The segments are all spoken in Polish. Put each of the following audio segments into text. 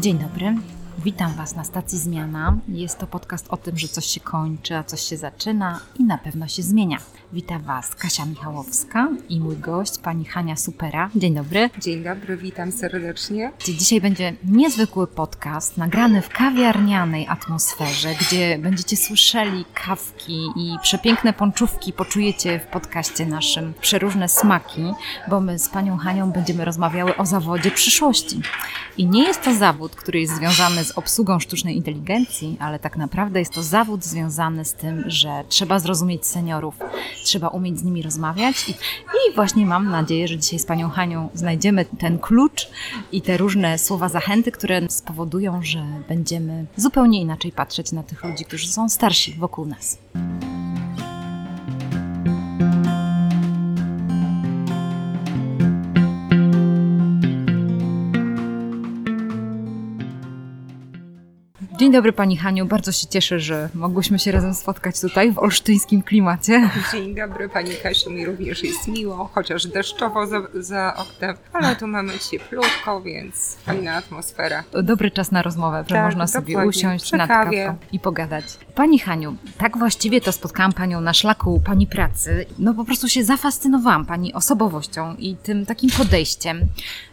Dzień dobry, witam Was na Stacji Zmiana. Jest to podcast o tym, że coś się kończy, a coś się zaczyna i na pewno się zmienia. Witam Was Kasia Michałowska i mój gość, pani Hanna Supera. Dzień dobry. Dzień dobry, witam serdecznie. Dzisiaj będzie niezwykły podcast nagrany w kawiarnianej atmosferze, gdzie będziecie słyszeli kawki i przepiękne pączówki, poczujecie w podcaście naszym przeróżne smaki, bo my z panią Hanią będziemy rozmawiały o zawodzie przyszłości. I nie jest to zawód, który jest związany z obsługą sztucznej inteligencji, ale tak naprawdę jest to zawód związany z tym, że trzeba zrozumieć seniorów, trzeba umieć z nimi rozmawiać i właśnie mam nadzieję, że dzisiaj z panią Hanią znajdziemy ten klucz i te różne słowa zachęty, które spowodują, że będziemy zupełnie inaczej patrzeć na tych ludzi, którzy są starsi wokół nas. Dzień dobry Pani Haniu, bardzo się cieszę, że mogłyśmy się razem spotkać tutaj w olsztyńskim klimacie. Dzień dobry Pani Kasiu, mi również jest miło, chociaż deszczowo za oknem, ale tu mamy cieplutko, więc fajna atmosfera. Dobry czas na rozmowę, że tak, można sobie usiąść nad kawką i pogadać. Pani Haniu, tak właściwie to spotkałam Panią na szlaku Pani pracy. No po prostu się zafascynowałam Pani osobowością i tym takim podejściem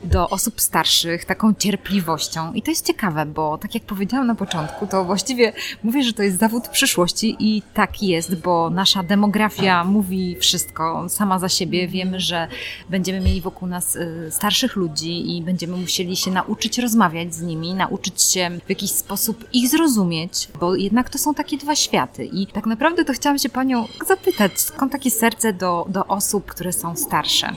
do osób starszych, taką cierpliwością. I to jest ciekawe, bo tak jak powiedziałam na początku, to właściwie mówię, że to jest zawód przyszłości i tak jest, bo nasza demografia mówi wszystko sama za siebie. Wiemy, że będziemy mieli wokół nas starszych ludzi i będziemy musieli się nauczyć rozmawiać z nimi, nauczyć się w jakiś sposób ich zrozumieć, bo jednak to są takie dwa światy. I tak naprawdę to chciałam się Panią zapytać, skąd takie serce do osób, które są starsze?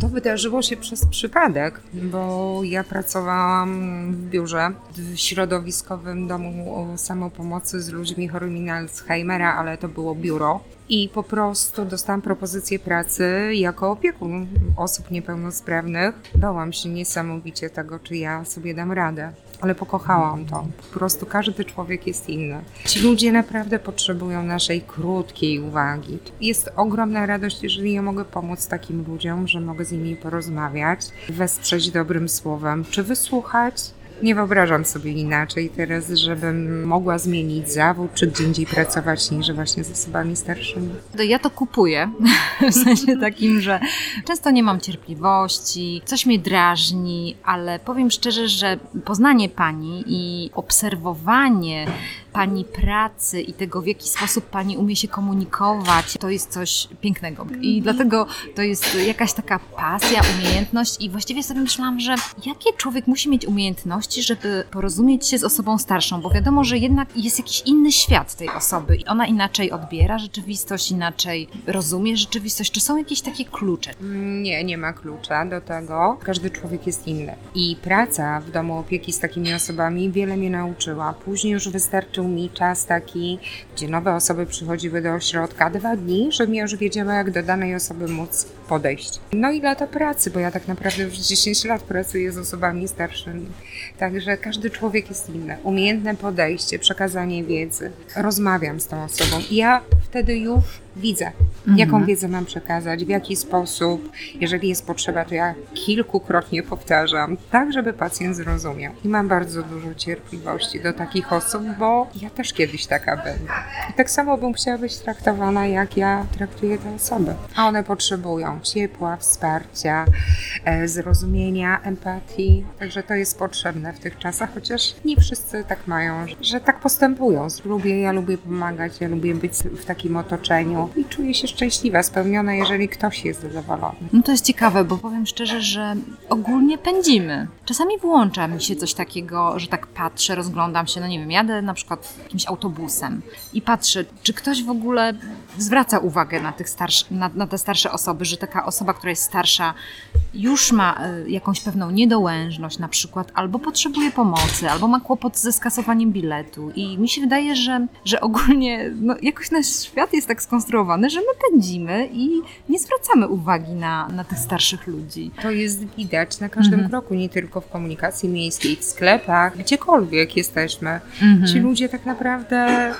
To wydarzyło się przez przypadek, bo ja pracowałam w biurze w środowiskowym domu samopomocy z ludźmi chorymi na Alzheimera, ale to było biuro. I po prostu dostałam propozycję pracy jako opiekun osób niepełnosprawnych. Bałam się niesamowicie tego, czy ja sobie dam radę, ale pokochałam to. Po prostu każdy człowiek jest inny. Ci ludzie naprawdę potrzebują naszej krótkiej uwagi. Jest ogromna radość, jeżeli ja mogę pomóc takim ludziom, że mogę z nimi porozmawiać, wesprzeć dobrym słowem, czy wysłuchać. Nie wyobrażam sobie inaczej teraz, żebym mogła zmienić zawód, czy gdzie indziej pracować, niż właśnie z osobami starszymi. Ja to kupuję, w sensie takim, że często nie mam cierpliwości, coś mnie drażni, ale powiem szczerze, że poznanie Pani i obserwowanie Pani pracy i tego, w jaki sposób Pani umie się komunikować, to jest coś pięknego. I dlatego to jest jakaś taka pasja, umiejętność i właściwie sobie myślałam, że jakie człowiek musi mieć umiejętności, żeby porozumieć się z osobą starszą, bo wiadomo, że jednak jest jakiś inny świat tej osoby i ona inaczej odbiera rzeczywistość, inaczej rozumie rzeczywistość. Czy są jakieś takie klucze? Nie, nie ma klucza do tego. Każdy człowiek jest inny. I praca w domu opieki z takimi osobami wiele mnie nauczyła. Później już wystarczył mi czas taki, gdzie nowe osoby przychodziły do ośrodka 2 dni, żebym ja już wiedziała, jak do danej osoby móc podejść. No i lata pracy, bo ja tak naprawdę już 10 lat pracuję z osobami starszymi. Także każdy człowiek jest inny. Umiejętne podejście, przekazanie wiedzy. Rozmawiam z tą osobą i ja wtedy już widzę, jaką wiedzę mam przekazać, w jaki sposób. Jeżeli jest potrzeba, to ja kilkukrotnie powtarzam, tak żeby pacjent zrozumiał. I mam bardzo dużo cierpliwości do takich osób, bo ja też kiedyś taka będę. I tak samo bym chciała być traktowana, jak ja traktuję te osoby. A one potrzebują ciepła, wsparcia, zrozumienia, empatii. Także to jest potrzebne w tych czasach, chociaż nie wszyscy tak mają, że tak postępują. Ja lubię pomagać, ja lubię być w takim otoczeniu i czuję się szczęśliwa, spełniona, jeżeli ktoś jest zadowolony. No to jest ciekawe, bo powiem szczerze, że ogólnie pędzimy. Czasami włącza mi się coś takiego, że tak patrzę, rozglądam się, no nie wiem, jadę na przykład jakimś autobusem i patrzę, czy ktoś w ogóle zwraca uwagę na, te starsze osoby, że taka osoba, która jest starsza, już ma jakąś pewną niedołężność na przykład, albo potrzebuje pomocy, albo ma kłopot ze skasowaniem biletu i mi się wydaje, że ogólnie no, jakoś nasz świat jest tak skonstruowany, że my pędzimy i nie zwracamy uwagi na tych starszych ludzi. To jest widać na każdym kroku, nie tylko w komunikacji miejskiej, w sklepach, gdziekolwiek jesteśmy. Ci ludzie tak naprawdę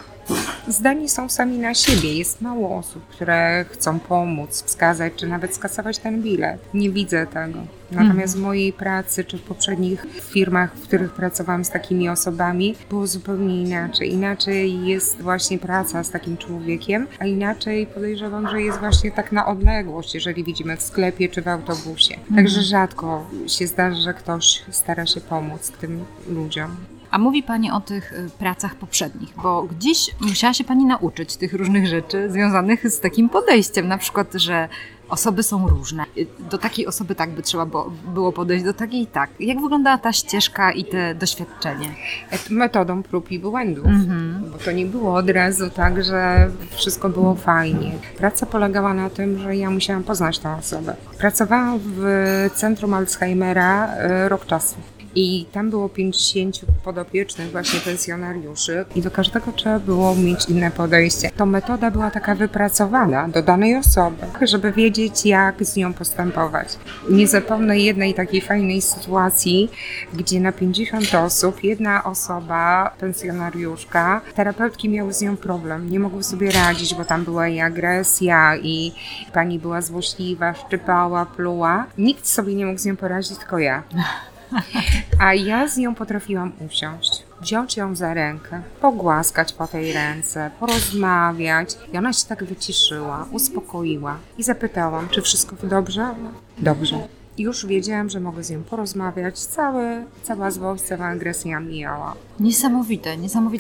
zdani są sami na siebie. Jest mało osób, które chcą pomóc, wskazać, czy nawet skasować ten bilet. Nie widzę tego. Natomiast w mojej pracy, czy w poprzednich firmach, w których pracowałam z takimi osobami, było zupełnie inaczej. Inaczej jest właśnie praca z takim człowiekiem, a inaczej podejrzewam, że jest właśnie tak na odległość, jeżeli widzimy w sklepie czy w autobusie. Także rzadko się zdarza, że ktoś stara się pomóc tym ludziom. A mówi Pani o tych pracach poprzednich, bo gdzieś musiała się Pani nauczyć tych różnych rzeczy związanych z takim podejściem, na przykład, że osoby są różne. Do takiej osoby tak by trzeba było podejść, do takiej tak. Jak wyglądała ta ścieżka i te doświadczenie? Metodą prób i błędów, bo to nie było od razu tak, że wszystko było fajnie. Praca polegała na tym, że ja musiałam poznać tę osobę. Pracowałam w Centrum Alzheimera rok czasu. I tam było 50 podopiecznych właśnie pensjonariuszy i do każdego trzeba było mieć inne podejście. To metoda była taka wypracowana do danej osoby, żeby wiedzieć, jak z nią postępować. Nie zapomnę jednej takiej fajnej sytuacji, gdzie na 50 osób jedna osoba, pensjonariuszka, terapeutki miały z nią problem, nie mogły sobie radzić, bo tam była i agresja, i pani była złośliwa, szczypała, pluła. Nikt sobie nie mógł z nią poradzić, tylko ja. A ja z nią potrafiłam usiąść, wziąć ją za rękę, pogłaskać po tej ręce, porozmawiać. I ona się tak wyciszyła, uspokoiła i zapytałam, czy wszystko dobrze? Dobrze. Już wiedziałam, że mogę z nią porozmawiać. Cała złość, cała agresja mijała. Niesamowite.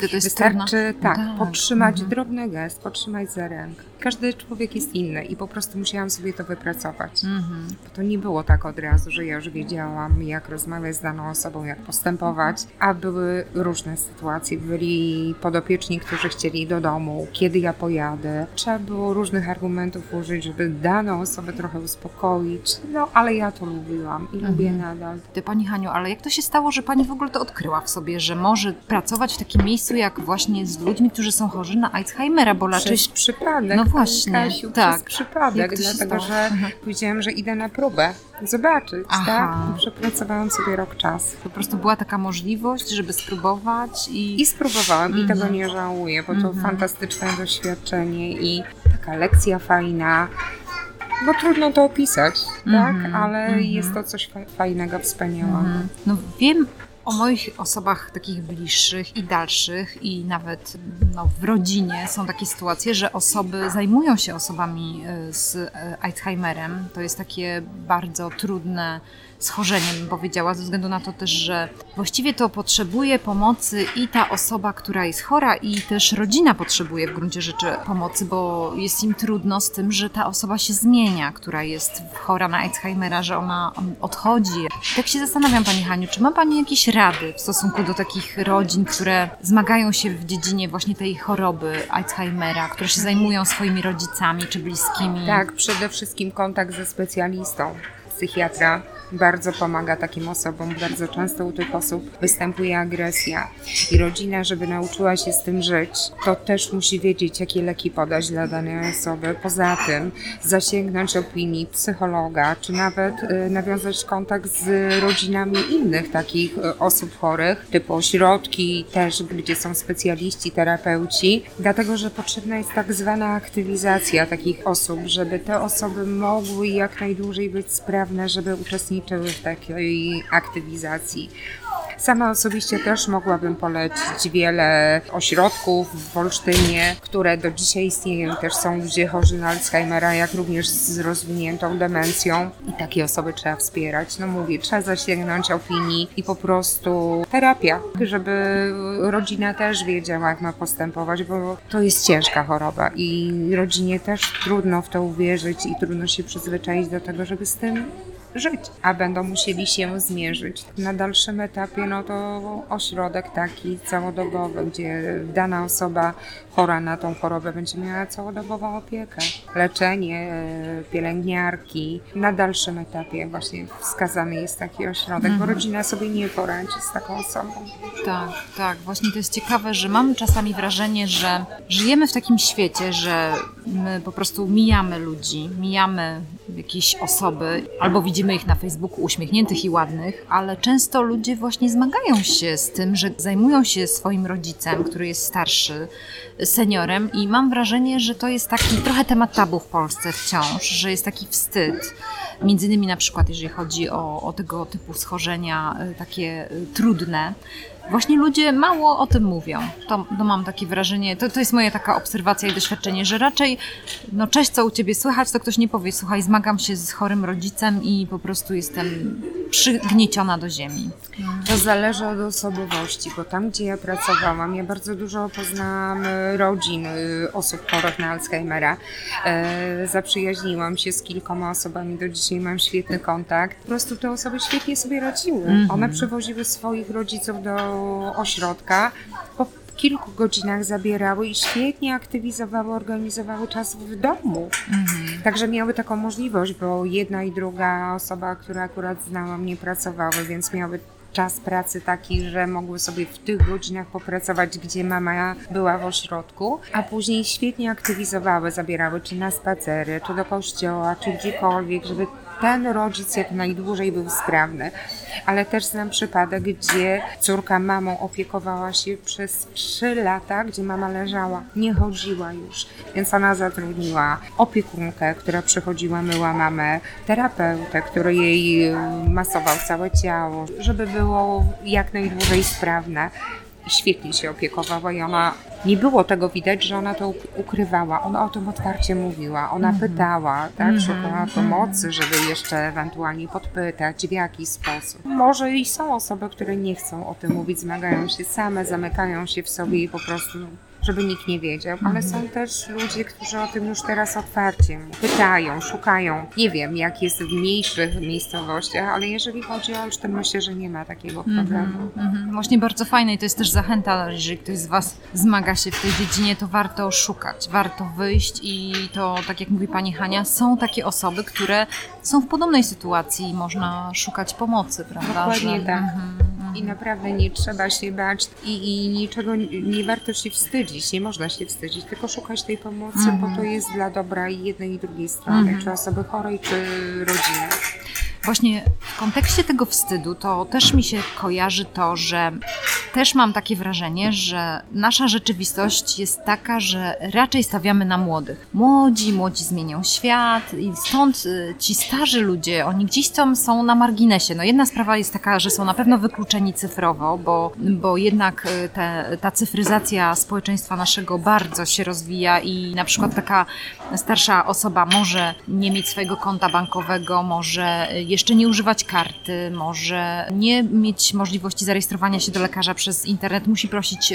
To jest wystarczy podtrzymać drobny gest, podtrzymać za rękę. Każdy człowiek jest inny i po prostu musiałam sobie to wypracować. Bo to nie było tak od razu, że ja już wiedziałam, jak rozmawiać z daną osobą, jak postępować, a były różne sytuacje. Byli podopieczni, którzy chcieli do domu, kiedy ja pojadę. Trzeba było różnych argumentów użyć, żeby daną osobę trochę uspokoić, ale ja to lubiłam i lubię nadal. Ty, Pani Haniu, ale jak to się stało, że Pani w ogóle to odkryła w sobie, że może pracować w takim miejscu jak właśnie z ludźmi, którzy są chorzy na Alzheimera, bo raczej... Przez przypadek. No właśnie, Kasiu, tak. Przez przypadek, dlatego że powiedziałam, że idę na próbę zobaczyć, tak? Przepracowałam sobie rok czasu. Po prostu była taka możliwość, żeby spróbować i... I spróbowałam i tego nie żałuję, bo to fantastyczne doświadczenie i taka lekcja fajna. No trudno to opisać, tak? Ale jest to coś fajnego, wspaniałego. No wiem o moich osobach takich bliższych i dalszych i nawet w rodzinie są takie sytuacje, że osoby zajmują się osobami z Alzheimerem. To jest takie bardzo trudne schorzenie, bym powiedziała, ze względu na to też, że właściwie to potrzebuje pomocy i ta osoba, która jest chora, i też rodzina potrzebuje w gruncie rzeczy pomocy, bo jest im trudno z tym, że ta osoba się zmienia, która jest chora na Alzheimera, że ona odchodzi. Tak się zastanawiam, Pani Haniu, czy ma Pani jakieś rady w stosunku do takich rodzin, które zmagają się w dziedzinie właśnie tej choroby Alzheimera, które się zajmują swoimi rodzicami czy bliskimi? Tak, przede wszystkim kontakt ze specjalistą. Psychiatra bardzo pomaga takim osobom. Bardzo często u tych osób występuje agresja i rodzina, żeby nauczyła się z tym żyć, to też musi wiedzieć, jakie leki podać dla danej osoby. Poza tym zasięgnąć opinii psychologa, czy nawet nawiązać kontakt z rodzinami innych takich osób chorych, typu ośrodki też, gdzie są specjaliści, terapeuci, dlatego, że potrzebna jest tak zwana aktywizacja takich osób, żeby te osoby mogły jak najdłużej być sprawne, żeby uczestniczyły w takiej aktywizacji. Sama osobiście też mogłabym polecić wiele ośrodków w Olsztynie, które do dzisiaj istnieją. Też są ludzie chorzy na Alzheimera, jak również z rozwiniętą demencją. I takie osoby trzeba wspierać. Trzeba zasięgnąć opinii i po prostu terapia, żeby rodzina też wiedziała, jak ma postępować, bo to jest ciężka choroba i rodzinie też trudno w to uwierzyć i trudno się przyzwyczaić do tego, żeby z tym żyć, a będą musieli się zmierzyć. Na dalszym etapie to ośrodek taki całodobowy, gdzie dana osoba chora na tą chorobę będzie miała całodobową opiekę, leczenie, pielęgniarki. Na dalszym etapie właśnie wskazany jest taki ośrodek, bo rodzina sobie nie poradzi z taką osobą. Tak. Właśnie to jest ciekawe, że mamy czasami wrażenie, że żyjemy w takim świecie, że my po prostu mijamy ludzi, mijamy jakieś osoby, albo widzimy ich na Facebooku uśmiechniętych i ładnych, ale często ludzie właśnie zmagają się z tym, że zajmują się swoim rodzicem, który jest starszy, seniorem, i mam wrażenie, że to jest taki trochę temat tabu w Polsce wciąż, że jest taki wstyd. Między innymi na przykład, jeżeli chodzi o tego typu schorzenia takie trudne, właśnie ludzie mało o tym mówią. To mam takie wrażenie, to jest moja taka obserwacja i doświadczenie, że raczej no cześć, co u ciebie słychać, to ktoś nie powie, słuchaj, zmagam się z chorym rodzicem i po prostu jestem przygnieciona do ziemi. To zależy od osobowości, bo tam, gdzie ja pracowałam, ja bardzo dużo poznałam rodzin osób chorych na Alzheimera. Zaprzyjaźniłam się z kilkoma osobami, do dzisiaj mam świetny kontakt. Po prostu te osoby świetnie sobie radziły. One przywoziły swoich rodziców do ośrodka, po kilku godzinach zabierały i świetnie aktywizowały, organizowały czas w domu. Także miały taką możliwość, bo jedna i druga osoba, która akurat znała mnie, pracowały, więc miały czas pracy taki, że mogły sobie w tych godzinach popracować, gdzie mama była w ośrodku, a później świetnie aktywizowały, zabierały czy na spacery, czy do kościoła, czy gdziekolwiek, żeby ten rodzic jak najdłużej był sprawny. Ale też znam przypadek, gdzie córka mamą opiekowała się przez 3 lata, gdzie mama leżała, nie chodziła już. Więc ona zatrudniła opiekunkę, która przychodziła, myła mamę, terapeutę, który jej masował całe ciało, żeby było jak najdłużej sprawne. Świetnie się opiekowała i ona, nie było tego widać, że ona to ukrywała. Ona o tym otwarcie mówiła, ona pytała, tak, szukała pomocy, żeby jeszcze ewentualnie podpytać, w jaki sposób. Może i są osoby, które nie chcą o tym mówić, zmagają się same, zamykają się w sobie i po prostu, żeby nikt nie wiedział, ale są też ludzie, którzy o tym już teraz otwarcie pytają, szukają. Nie wiem, jak jest w mniejszych miejscowościach, ale jeżeli chodzi o Olsztyn, myślę, że nie ma takiego problemu. Właśnie bardzo fajne i to jest też zachęta, jeżeli ktoś z was zmaga się w tej dziedzinie, to warto szukać, warto wyjść i to, tak jak mówi pani Hania, są takie osoby, które są w podobnej sytuacji i można szukać pomocy, prawda? Dokładnie tak. I naprawdę nie trzeba się bać i niczego nie warto się wstydzić, nie można się wstydzić, tylko szukać tej pomocy, bo to jest dla dobra jednej i drugiej strony, czy osoby chorej, czy rodziny. Właśnie w kontekście tego wstydu to też mi się kojarzy to, że też mam takie wrażenie, że nasza rzeczywistość jest taka, że raczej stawiamy na młodych. Młodzi zmienią świat i stąd ci starzy ludzie, oni gdzieś tam są na marginesie. No jedna sprawa jest taka, że są na pewno wykluczeni cyfrowo, bo jednak ta cyfryzacja społeczeństwa naszego bardzo się rozwija i na przykład taka starsza osoba może nie mieć swojego konta bankowego, może jeszcze nie używać karty, może nie mieć możliwości zarejestrowania się do lekarza przez internet, musi prosić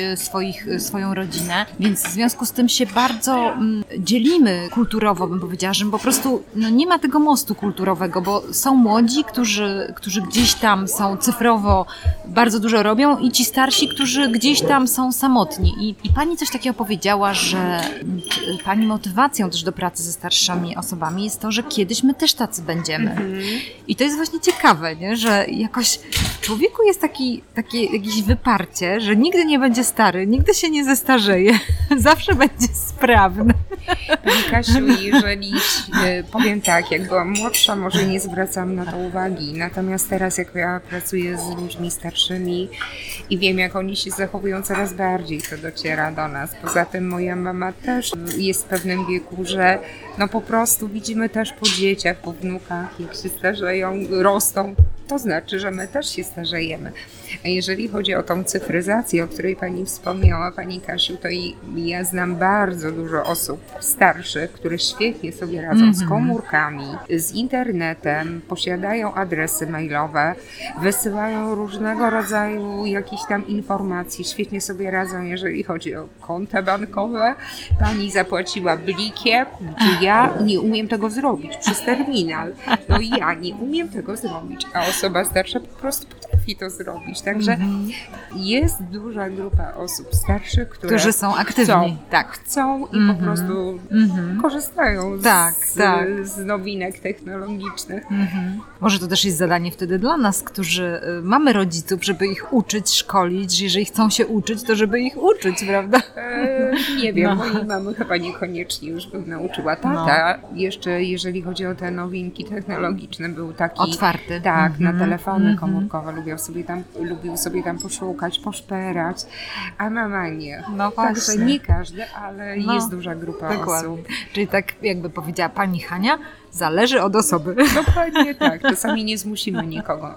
swoją rodzinę, więc w związku z tym się bardzo dzielimy kulturowo, bym powiedziała, że po prostu no, nie ma tego mostu kulturowego, bo są młodzi, którzy gdzieś tam są cyfrowo, bardzo dużo robią i ci starsi, którzy gdzieś tam są samotni. I pani coś takiego powiedziała, że pani motywacją też do pracy ze starszymi osobami jest to, że kiedyś my też tacy będziemy. I to jest właśnie ciekawe, nie? Że jakoś w człowieku jest takie jakieś wyparcie, że nigdy nie będzie stary, nigdy się nie zestarzeje, zawsze będzie sprawny. Pani Kasiu, jeżeli powiem tak, jak byłam młodsza, może nie zwracam na to uwagi, natomiast teraz jak ja pracuję z ludźmi starszymi i wiem, jak oni się zachowują, coraz bardziej to dociera do nas. Poza tym moja mama też jest w pewnym wieku, że no po prostu widzimy też po dzieciach, po wnukach, jak się starzeją, rosną. To znaczy, że my też się starzejemy. A jeżeli chodzi o tą cyfryzację, o której pani wspomniała, pani Kasiu, to ja znam bardzo dużo osób starszych, które świetnie sobie radzą z komórkami, z internetem, posiadają adresy mailowe, wysyłają różnego rodzaju jakieś tam informacji, świetnie sobie radzą, jeżeli chodzi o konta bankowe. Pani zapłaciła blikiem, czy ja nie umiem tego zrobić przez terminal. No ja nie umiem tego zrobić, a osoba starsza po prostu potrafi to zrobić. Także jest duża grupa osób starszych, którzy są aktywni. Chcą i po prostu korzystają z nowinek technologicznych. Może to też jest zadanie wtedy dla nas, którzy mamy rodziców, żeby ich uczyć, szkolić. Jeżeli chcą się uczyć, to żeby ich uczyć, prawda? Nie wiem, mojej mamy chyba niekoniecznie już bym nauczyła. Tata jeszcze, jeżeli chodzi o te nowinki technologiczne, był taki... Otwarty. Tak, na telefony komórkowe. Lubił sobie tam poszukać, poszperać, a mama nie. No właśnie. Także nie każdy, ale jest duża grupa osób. Czyli tak jakby powiedziała pani Hania, zależy od osoby. Dokładnie tak. Czasami nie zmusimy nikogo.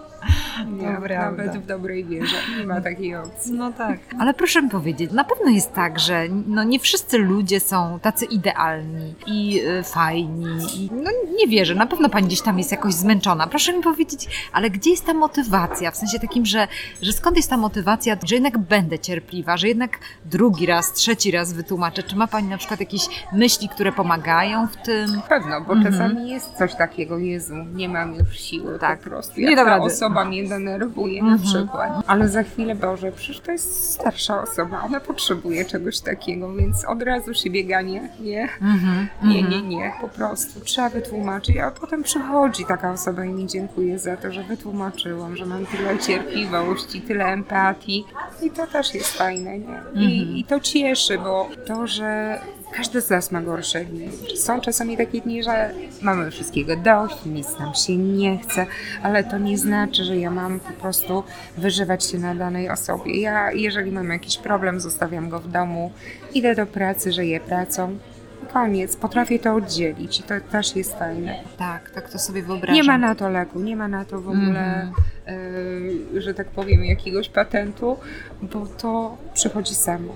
Nawet w dobrej wierze. Nie ma takiej opcji. No tak. Ale proszę mi powiedzieć, na pewno jest tak, że nie wszyscy ludzie są tacy idealni i fajni. I nie wierzę. Na pewno pani gdzieś tam jest jakoś zmęczona. Proszę mi powiedzieć, ale gdzie jest ta motywacja? W sensie takim, że skąd jest ta motywacja, że jednak będę cierpliwa, że jednak drugi raz, trzeci raz wytłumaczę. Czy ma pani na przykład jakieś myśli, które pomagają w tym? Pewno, bo czasami jest coś takiego, Jezu, nie mam już siły po prostu. Ja ta osoba mnie denerwuje na przykład. Ale za chwilę, Boże, przecież to jest starsza osoba, ona potrzebuje czegoś takiego, więc od razu się bieganie, nie, po prostu trzeba wytłumaczyć, a potem przychodzi taka osoba i mi dziękuję za to, że wytłumaczyłam, że mam tyle cierpliwości, tyle empatii i to też jest fajne, nie? I to cieszy, bo to, że każdy z nas ma gorsze dni. Są czasami takie dni, że mamy wszystkiego dość, nic nam się nie chce, ale to nie znaczy, że ja mam po prostu wyżywać się na danej osobie. Ja, jeżeli mam jakiś problem, zostawiam go w domu, idę do pracy, żyję pracą. Koniec. Potrafię to oddzielić i to też jest fajne. Tak to sobie wyobrażam. Nie ma na to leku, nie ma na to w ogóle, że tak powiem, jakiegoś patentu, bo to przychodzi samo.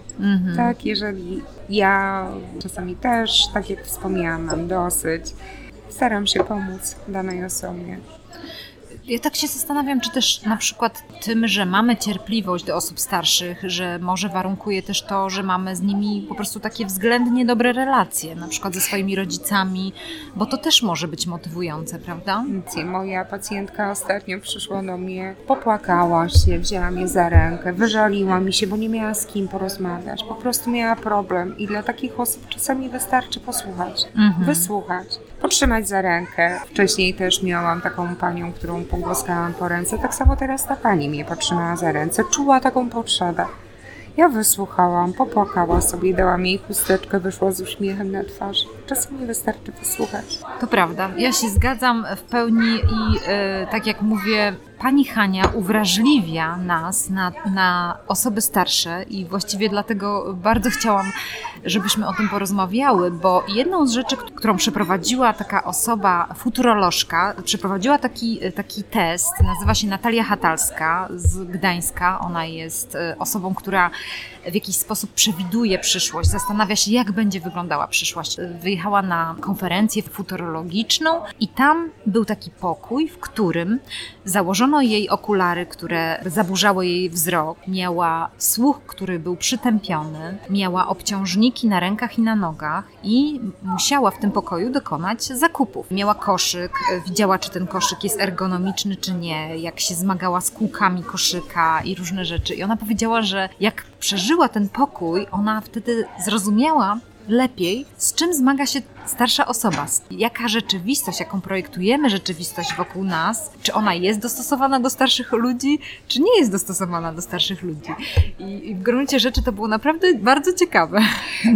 Tak, jeżeli ja czasami też, tak jak wspomniałam, mam dosyć, staram się pomóc danej osobie. Ja tak się zastanawiam, czy też na przykład tym, że mamy cierpliwość do osób starszych, że może warunkuje też to, że mamy z nimi po prostu takie względnie dobre relacje, na przykład ze swoimi rodzicami, bo to też może być motywujące, prawda? Moja pacjentka ostatnio przyszła do mnie, popłakała się, wzięła mnie za rękę, wyżaliła mi się, bo nie miała z kim porozmawiać, po prostu miała problem i dla takich osób czasami wystarczy posłuchać, wysłuchać, potrzymać za rękę. Wcześniej też miałam taką panią, którą pogłaskałam po ręce, tak samo teraz ta pani mnie potrzymała za ręce, czuła taką potrzebę. Ja wysłuchałam, popłakała sobie, dałam jej chusteczkę, wyszła z uśmiechem na twarz. Czasami wystarczy posłuchać. To prawda, ja się zgadzam w pełni i tak jak mówię, pani Hania uwrażliwia nas na osoby starsze i właściwie dlatego bardzo chciałam, żebyśmy o tym porozmawiały, bo jedną z rzeczy, którą przeprowadziła taka osoba, futurolożka, przeprowadziła taki test, nazywa się Natalia Hatalska z Gdańska. Ona jest osobą, która w jakiś sposób przewiduje przyszłość, zastanawia się, jak będzie wyglądała przyszłość. Wyjechała na konferencję futurologiczną i tam był taki pokój, w którym założono jej okulary, które zaburzały jej wzrok, miała słuch, który był przytępiony, miała obciążniki na rękach i na nogach i musiała w tym pokoju dokonać zakupów. Miała koszyk, widziała, czy ten koszyk jest ergonomiczny, czy nie, jak się zmagała z kółkami koszyka i różne rzeczy. I ona powiedziała, że jak przeżyła ten pokój, ona wtedy zrozumiała lepiej, z czym zmaga się starsza osoba. Jaka rzeczywistość, jaką projektujemy rzeczywistość wokół nas, czy ona jest dostosowana do starszych ludzi, czy nie jest dostosowana do starszych ludzi. I w gruncie rzeczy to było naprawdę bardzo ciekawe.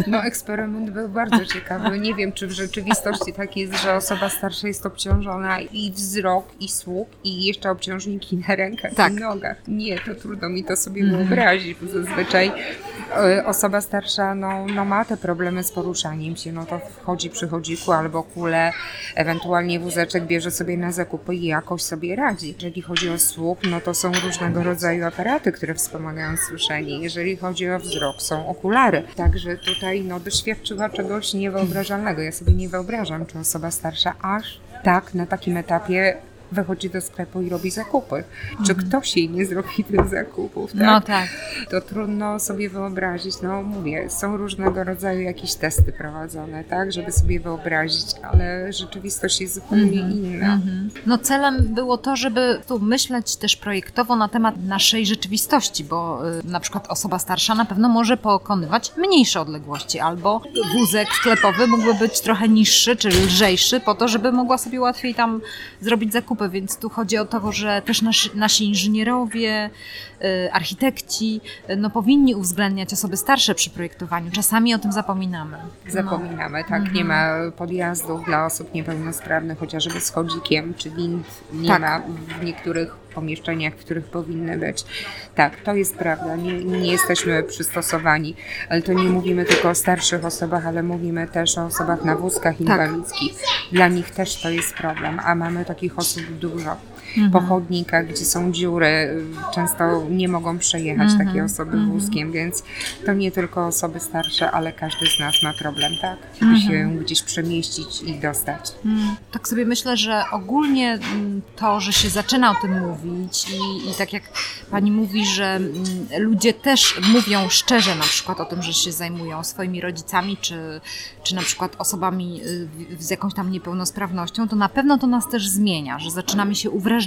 No, eksperyment był bardzo ciekawy. Nie wiem, czy w rzeczywistości tak jest, że osoba starsza jest obciążona i wzrok, i słuch, i jeszcze obciążniki na rękach i nogach. Nie, to trudno mi to sobie wyobrazić, bo zazwyczaj osoba starsza ma te problemy z poruszaniem się, to wchodzi przy chodziku albo kule, ewentualnie wózeczek bierze sobie na zakupy i jakoś sobie radzi. Jeżeli chodzi o słuch, to są różnego rodzaju aparaty, które wspomagają słyszenie. Jeżeli chodzi o wzrok, są okulary. Także tutaj doświadczyła czegoś niewyobrażalnego. Ja sobie nie wyobrażam, czy osoba starsza aż tak na takim etapie wychodzi do sklepu i robi zakupy. Czy ktoś jej nie zrobi tych zakupów, tak? No tak. To trudno sobie wyobrazić, no mówię, są różnego rodzaju jakieś testy prowadzone, tak, żeby sobie wyobrazić, ale rzeczywistość jest zupełnie inna. No celem było to, żeby tu myśleć też projektowo na temat naszej rzeczywistości, bo na przykład osoba starsza na pewno może pokonywać mniejsze odległości, albo wózek sklepowy mógłby być trochę niższy, czy lżejszy, po to, żeby mogła sobie łatwiej tam zrobić zakupy, więc tu chodzi o to, że też nasi inżynierowie, architekci, no powinni uwzględniać osoby starsze przy projektowaniu. Czasami o tym zapominamy. Zapominamy, tak. Nie ma podjazdów dla osób niepełnosprawnych, chociażby z chodzikiem, czy wind nie ma w niektórych pomieszczeniach, w których powinny być. Tak, to jest prawda, nie jesteśmy przystosowani, ale to nie mówimy tylko o starszych osobach, ale mówimy też o osobach na wózkach inwalidzkich. Dla nich też to jest problem, a mamy takich osób dużo. Po chodnikach, gdzie są dziury, często nie mogą przejechać takie osoby wózkiem, więc to nie tylko osoby starsze, ale każdy z nas ma problem, tak? Żeby się gdzieś przemieścić i dostać. Tak sobie myślę, że ogólnie to, że się zaczyna o tym mówić i tak jak pani mówi, że ludzie też mówią szczerze na przykład o tym, że się zajmują swoimi rodzicami, czy na przykład osobami z jakąś tam niepełnosprawnością, to na pewno to nas też zmienia, że zaczynamy się uwrażliwiać,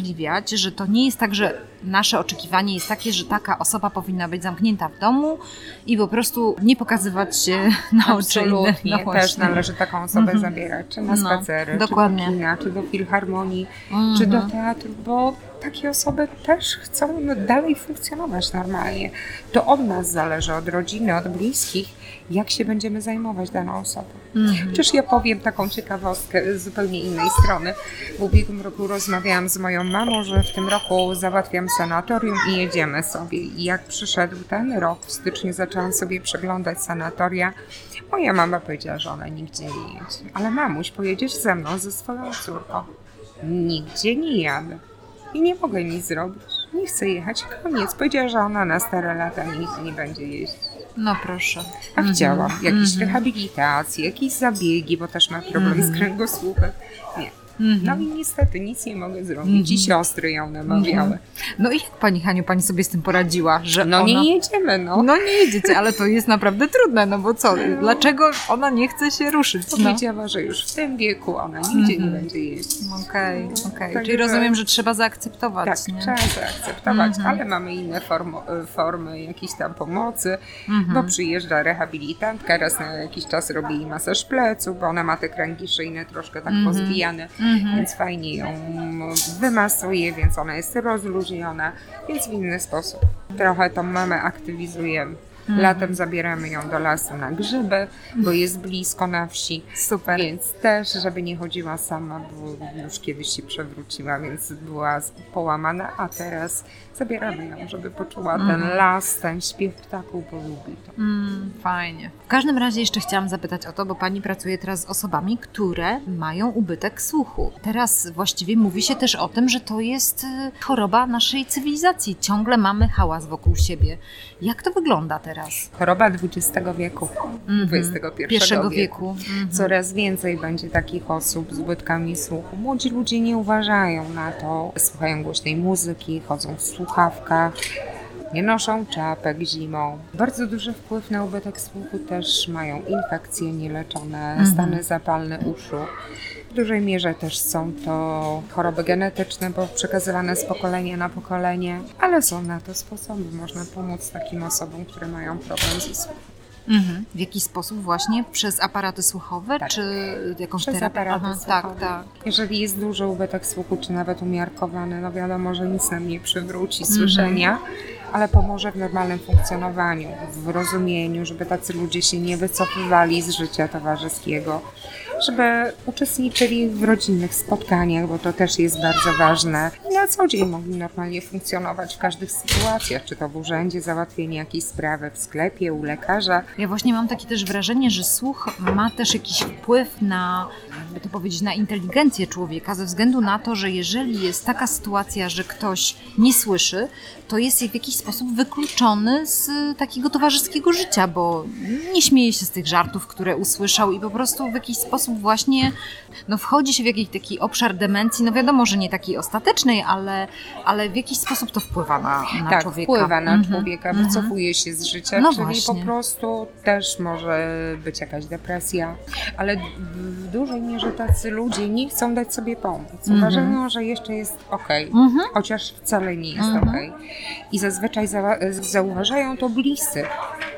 że to nie jest tak, że nasze oczekiwanie jest takie, że taka osoba powinna być zamknięta w domu i po prostu nie pokazywać się na oczy. Absolutnie, też należy taką osobę zabierać, czy na spacery, czy do kina, czy do filharmonii, czy do teatru, bo takie osoby też chcą dalej funkcjonować normalnie. To od nas zależy, od rodziny, od bliskich, jak się będziemy zajmować daną osobą. Przecież ja powiem taką ciekawostkę z zupełnie innej strony. W ubiegłym roku rozmawiałam z moją mamą, że w tym roku załatwiam sanatorium i jedziemy sobie. I jak przyszedł ten rok, w styczniu zaczęłam sobie przeglądać sanatoria. Moja mama powiedziała, że ona nigdzie nie jedzie. Ale mamuś, pojedziesz ze mną, ze swoją córką. Nigdzie nie jadę. I nie mogę nic zrobić. Nie chcę jechać. Koniec. Powiedziała, że ona na stare lata nigdy nie będzie jeździć. No proszę. A chciałam. Jakieś rehabilitacje, jakieś zabiegi, bo też ma problem z kręgosłupem. Nie. No i niestety nic nie mogę zrobić. I siostry ją namawiały. No i jak pani Haniu, pani sobie z tym poradziła? Że nie jedziemy, no. No nie jedziecie, ale to jest naprawdę trudne, no bo co? Dlaczego ona nie chce się ruszyć? Powiedziała, że już w tym wieku ona nigdzie nie będzie jeździć. Okej. Tak. Czyli rozumiem, że trzeba zaakceptować. Tak, nie? Trzeba zaakceptować, ale mamy inne formy jakiejś tam pomocy, bo przyjeżdża rehabilitantka, raz na jakiś czas robi jej masaż pleców, bo ona ma te kręgi szyjne troszkę tak pozwijane. Więc fajnie ją wymasuje, więc ona jest rozluźniona, więc w inny sposób. Trochę tą mamę aktywizujemy. Latem zabieramy ją do lasu na grzyby, bo jest blisko na wsi. Super. Więc też, żeby nie chodziła sama, bo już kiedyś się przewróciła, więc była połamana, a teraz zabieramy ją, żeby poczuła ten las, ten śpiew ptaków, bo lubi to. Fajnie. W każdym razie jeszcze chciałam zapytać o to, bo pani pracuje teraz z osobami, które mają ubytek słuchu. Teraz właściwie mówi się też o tym, że to jest choroba naszej cywilizacji. Ciągle mamy hałas wokół siebie. Jak to wygląda teraz? Choroba XX wieku, XXI wieku. Coraz więcej będzie takich osób z ubytkami słuchu. Młodzi ludzie nie uważają na to, słuchają głośnej muzyki, chodzą w słuchawkach, nie noszą czapek zimą. Bardzo duży wpływ na ubytek słuchu też mają infekcje nieleczone, stany zapalne uszu. W dużej mierze też są to choroby genetyczne, bo przekazywane z pokolenia na pokolenie, ale są na to sposoby. Można pomóc takim osobom, które mają problem ze słuchem. W jaki sposób? Właśnie przez aparaty słuchowe, czy jakąś terapię? Przez aparaty słuchowe. Tak. Jeżeli jest duży ubytek słuchu, czy nawet umiarkowany, no wiadomo, że nic nam nie przywróci słyszenia, ale pomoże w normalnym funkcjonowaniu, w rozumieniu, żeby tacy ludzie się nie wycofywali z życia towarzyskiego, żeby uczestniczyli w rodzinnych spotkaniach, bo to też jest bardzo ważne. Na co dzień mogli normalnie funkcjonować w każdych sytuacjach, czy to w urzędzie, załatwienie jakiejś sprawy w sklepie, u lekarza. Ja właśnie mam takie też wrażenie, że słuch ma też jakiś wpływ na, jakby to powiedzieć, na inteligencję człowieka, ze względu na to, że jeżeli jest taka sytuacja, że ktoś nie słyszy, to jest w jakiś sposób wykluczony z takiego towarzyskiego życia, bo nie śmieje się z tych żartów, które usłyszał i po prostu w jakiś sposób właśnie wchodzi się w jakiś taki obszar demencji, wiadomo, że nie takiej ostatecznej, ale w jakiś sposób to wpływa na tak, człowieka. Tak, wpływa na człowieka, wycofuje się z życia, czyli właśnie. Po prostu też może być jakaś depresja, ale w dużej mierze tacy ludzie nie chcą dać sobie pomóc. Uważają, że jeszcze jest okej, chociaż wcale nie jest okej. I zazwyczaj zauważają to bliscy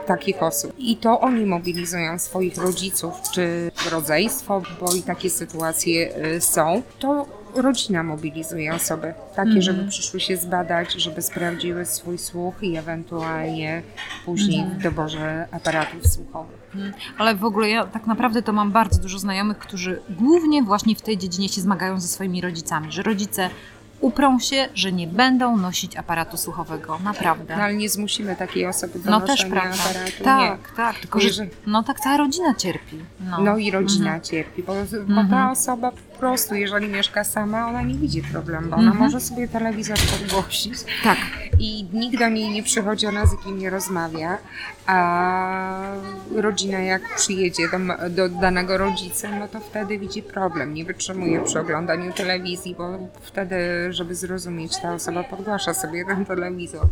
takich osób. I to oni mobilizują swoich rodziców czy rodzeństwo, bo i takie sytuacje są. To rodzina mobilizuje osoby takie, żeby przyszły się zbadać, żeby sprawdziły swój słuch i ewentualnie później w doborze aparatów słuchowych. Ale w ogóle ja tak naprawdę to mam bardzo dużo znajomych, którzy głównie właśnie w tej dziedzinie się zmagają ze swoimi rodzicami, że rodzice uprą się, że nie będą nosić aparatu słuchowego, naprawdę. No, ale nie zmusimy takiej osoby do noszenia aparatu. Tak, nie. Tak, tylko że tak cała rodzina cierpi. No i rodzina cierpi, bo ta osoba po prostu, jeżeli mieszka sama, ona nie widzi problemu, bo ona może sobie telewizor podgłosić. Tak. I nikt do niej nie przychodzi, ona z kim nie rozmawia, a rodzina jak przyjedzie do danego rodzica, to wtedy widzi problem, nie wytrzymuje przy oglądaniu telewizji, bo wtedy, żeby zrozumieć, ta osoba podgłasza sobie ten telewizor.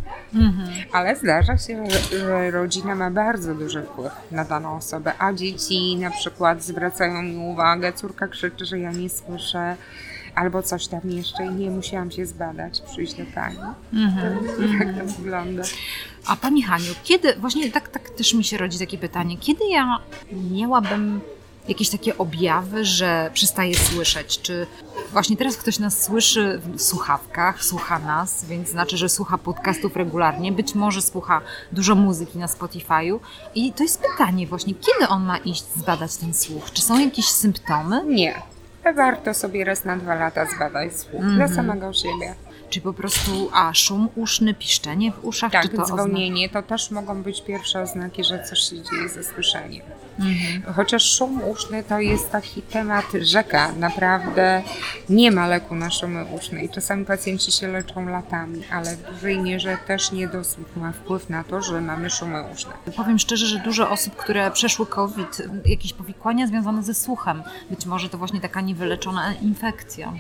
Ale zdarza się, że rodzina ma bardzo duży wpływ na daną osobę, a dzieci na przykład zwracają mi uwagę, córka krzyczy, że ja nie słyszę, albo coś tam jeszcze i nie musiałam się zbadać, przyjść do pani. Tak to wygląda. A pani Haniu, kiedy, właśnie tak też mi się rodzi takie pytanie, kiedy ja miałabym jakieś takie objawy, że przestaje słyszeć, czy właśnie teraz ktoś nas słyszy w słuchawkach, słucha nas, więc znaczy, że słucha podcastów regularnie, być może słucha dużo muzyki na Spotify'u i to jest pytanie właśnie, kiedy on ma iść zbadać ten słuch? Czy są jakieś symptomy? Nie. Warto sobie raz na 2 lata zbadać słuch dla samego siebie. Czy po prostu szum uszny, piszczenie w uszach? Tak, czy to dzwonienie, to też mogą być pierwsze oznaki, że coś się dzieje ze słyszeniem. Chociaż szum uszny to jest taki temat rzeka. Naprawdę nie ma leku na szumy uszne i czasami pacjenci się leczą latami, ale w dużej mierze też niedosłuch ma wpływ na to, że mamy szumy uszne. Powiem szczerze, że dużo osób, które przeszły COVID, jakieś powikłania związane ze słuchem, być może to właśnie taka niewyleczona infekcja.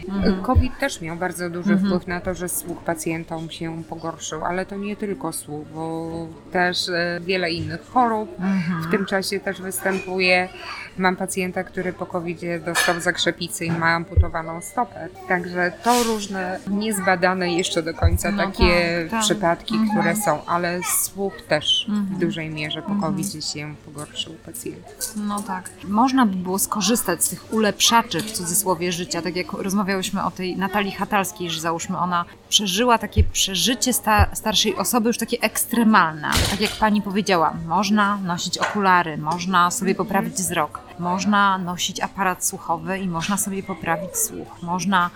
COVID też miał bardzo duży wpływ na to, że słuch pacjentom się pogorszył, ale to nie tylko słuch, bo też wiele innych chorób w tym czasie też występuje. Mam pacjenta, który po COVID-zie dostał zakrzepicy i ma amputowaną stopę. Także to różne niezbadane jeszcze do końca takie przypadki, które są, ale słuch też w dużej mierze po COVID-zie się pogorszył pacjenta. No tak. Można by było skorzystać z tych ulepszaczy w cudzysłowie życia, tak jak rozmawiałyśmy o tej Natalii Hatalskiej, że załóżmy ona przeżyła takie przeżycie starszej osoby, już takie ekstremalne, ale tak jak pani powiedziała, można nosić okulary, można sobie poprawić wzrok, można nosić aparat słuchowy i można sobie poprawić słuch, można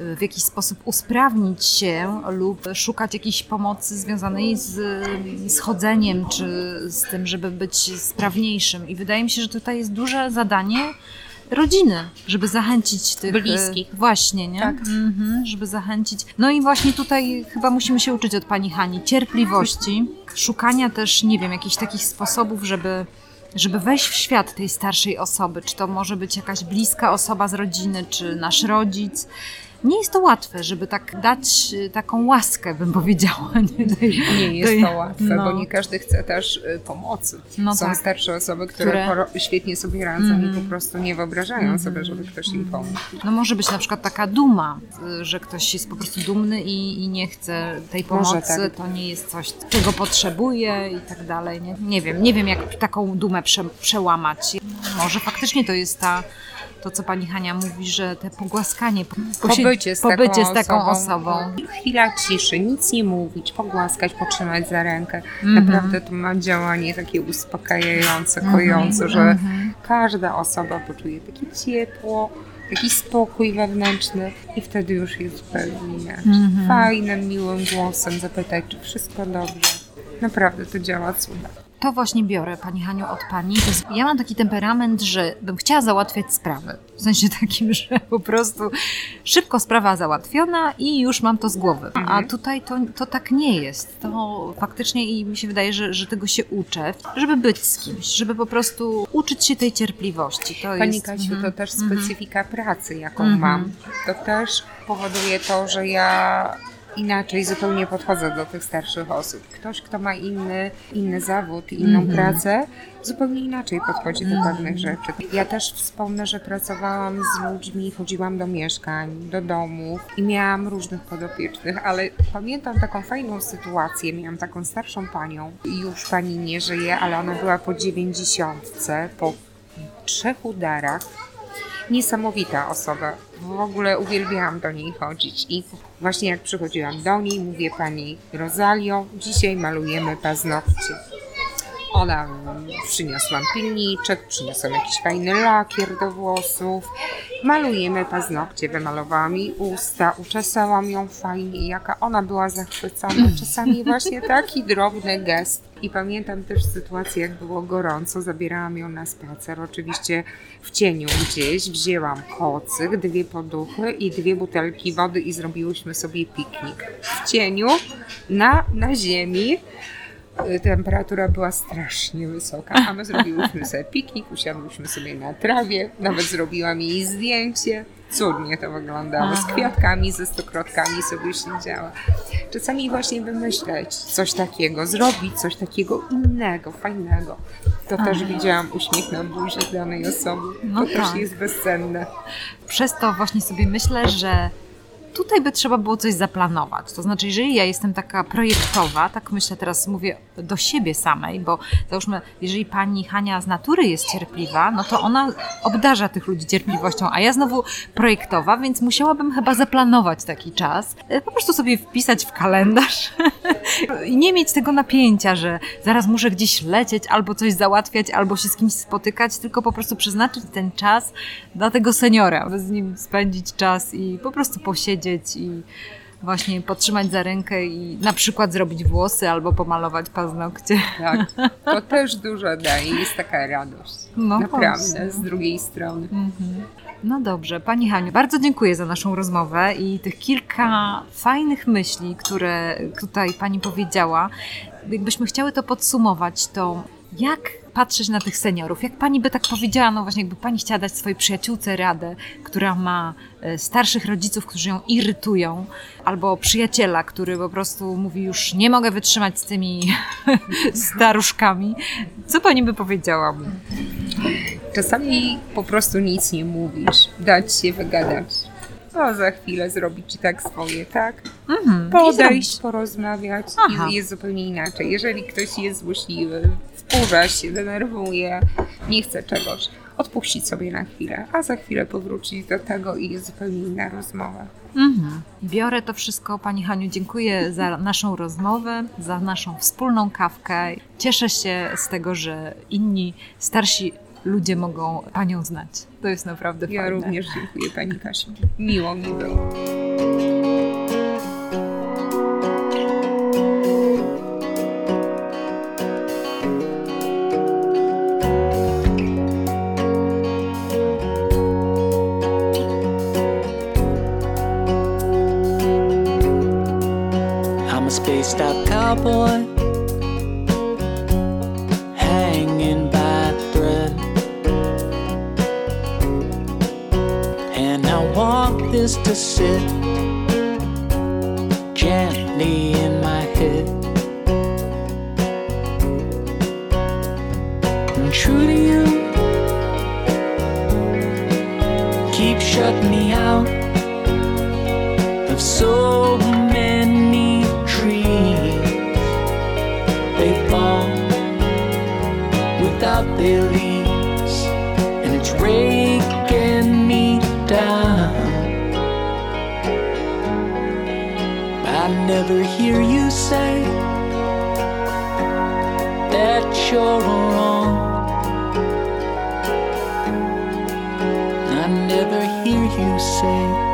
w jakiś sposób usprawnić się lub szukać jakiejś pomocy związanej z chodzeniem czy z tym, żeby być sprawniejszym i wydaje mi się, że tutaj jest duże zadanie rodziny, żeby zachęcić tych bliskich. Właśnie, nie? Tak. Żeby zachęcić. No i właśnie tutaj chyba musimy się uczyć od pani Hani cierpliwości, szukania też, nie wiem, jakichś takich sposobów, żeby wejść w świat tej starszej osoby. Czy to może być jakaś bliska osoba z rodziny, czy nasz rodzic. Nie jest to łatwe, żeby tak dać taką łaskę, bym powiedziała. Nie jest to łatwe, bo nie każdy chce też pomocy. Są starsze osoby, które świetnie sobie radzą i po prostu nie wyobrażają sobie, żeby ktoś im pomógł. No może być na przykład taka duma, że ktoś jest po prostu dumny i nie chce tej pomocy, tak. To nie jest coś, czego potrzebuje i tak dalej. Nie wiem, jak taką dumę przełamać. Może faktycznie to jest to, co pani Hania mówi, że te pogłaskanie, pobycie z taką osobą. Chwila ciszy, nic nie mówić, pogłaskać, potrzymać za rękę. Naprawdę to ma działanie takie uspokajające, kojące, że każda osoba poczuje takie ciepło, taki spokój wewnętrzny i wtedy już jest zupełnie inaczej. Fajnym, miłym głosem zapytać, czy wszystko dobrze. Naprawdę to działa cuda. To właśnie biorę, Pani Haniu, od Pani. Ja mam taki temperament, że bym chciała załatwiać sprawy. W sensie takim, że po prostu szybko sprawa załatwiona i już mam to z głowy. A tutaj to tak nie jest. To faktycznie i mi się wydaje, że tego się uczę, żeby być z kimś, żeby po prostu uczyć się tej cierpliwości. To Pani jest... Kasiu, to też specyfika pracy, jaką mam. To też powoduje to, że ja... inaczej zupełnie podchodzę do tych starszych osób. Ktoś, kto ma inny zawód, inną pracę, zupełnie inaczej podchodzi do pewnych rzeczy. Ja też wspomnę, że pracowałam z ludźmi, chodziłam do mieszkań, do domów i miałam różnych podopiecznych, ale pamiętam taką fajną sytuację. Miałam taką starszą panią i już pani nie żyje, ale ona była po 90, po 3 udarach. Niesamowita osoba. W ogóle uwielbiałam do niej chodzić i właśnie jak przychodziłam do niej, mówię: Pani Rosalio, dzisiaj malujemy paznokcie. Ona przyniosła pilniczek, przyniosłam jakiś fajny lakier do włosów. Malujemy paznokcie, wymalowałam jej usta, uczesałam ją fajnie, jaka ona była zachwycona. Czasami właśnie taki drobny gest. I pamiętam też sytuację, jak było gorąco, zabierałam ją na spacer, oczywiście w cieniu gdzieś, wzięłam kocyk, 2 poduchy i 2 butelki wody i zrobiłyśmy sobie piknik. W cieniu, na ziemi. Temperatura była strasznie wysoka, a my zrobiłyśmy sobie piknik, usiadłyśmy sobie na trawie, nawet zrobiłam jej zdjęcie. Cudnie to wyglądało, z kwiatkami, ze stokrotkami sobie siedziała. Czasami właśnie wymyśleć coś takiego, zrobić coś takiego innego, fajnego. To też widziałam uśmiech na buzi danej osoby, to też jest bezcenne. Przez to właśnie sobie myślę, że tutaj by trzeba było coś zaplanować. To znaczy, jeżeli ja jestem taka projektowa, tak myślę teraz, mówię do siebie samej, bo załóżmy, jeżeli pani Hania z natury jest cierpliwa, no to ona obdarza tych ludzi cierpliwością, a ja znowu projektowa, więc musiałabym chyba zaplanować taki czas, po prostu sobie wpisać w kalendarz i nie mieć tego napięcia, że zaraz muszę gdzieś lecieć, albo coś załatwiać, albo się z kimś spotykać, tylko po prostu przeznaczyć ten czas dla tego seniora, aby z nim spędzić czas i po prostu posiedzieć i właśnie podtrzymać za rękę i na przykład zrobić włosy albo pomalować paznokcie. Tak, to też dużo daje, jest taka radość. No naprawdę, właśnie. Z drugiej strony. No dobrze, Pani Haniu, bardzo dziękuję za naszą rozmowę i tych kilka fajnych myśli, które tutaj Pani powiedziała. Jakbyśmy chciały to podsumować, to jak patrzeć na tych seniorów? Jak Pani by tak powiedziała, no właśnie jakby Pani chciała dać swojej przyjaciółce radę, która ma starszych rodziców, którzy ją irytują, albo przyjaciela, który po prostu mówi: już nie mogę wytrzymać z tymi staruszkami. Co Pani by powiedziała mu? Czasami po prostu nic nie mówisz, dać się wygadać. No, za chwilę zrobić ci tak swoje, tak? Podejść, porozmawiać i jest zupełnie inaczej. Jeżeli ktoś jest złośliwy, wkurza się, denerwuje, nie chce czegoś, odpuścić sobie na chwilę, a za chwilę powrócić do tego i jest zupełnie inna rozmowa. Biorę to wszystko. Pani Haniu, dziękuję za naszą rozmowę, za naszą wspólną kawkę. Cieszę się z tego, że inni starsi ludzie mogą Panią znać. To jest naprawdę fajne. Ja również dziękuję Pani Kasiu. Miło mi było. I'm a spaced out cowboy, hanging by a thread, and I want this to sit gently in my head. I'm true to you, keep shutting me out of so many trees. They fall without their leaves, and it's raking me down. I never hear you say that you're wrong. I never hear you say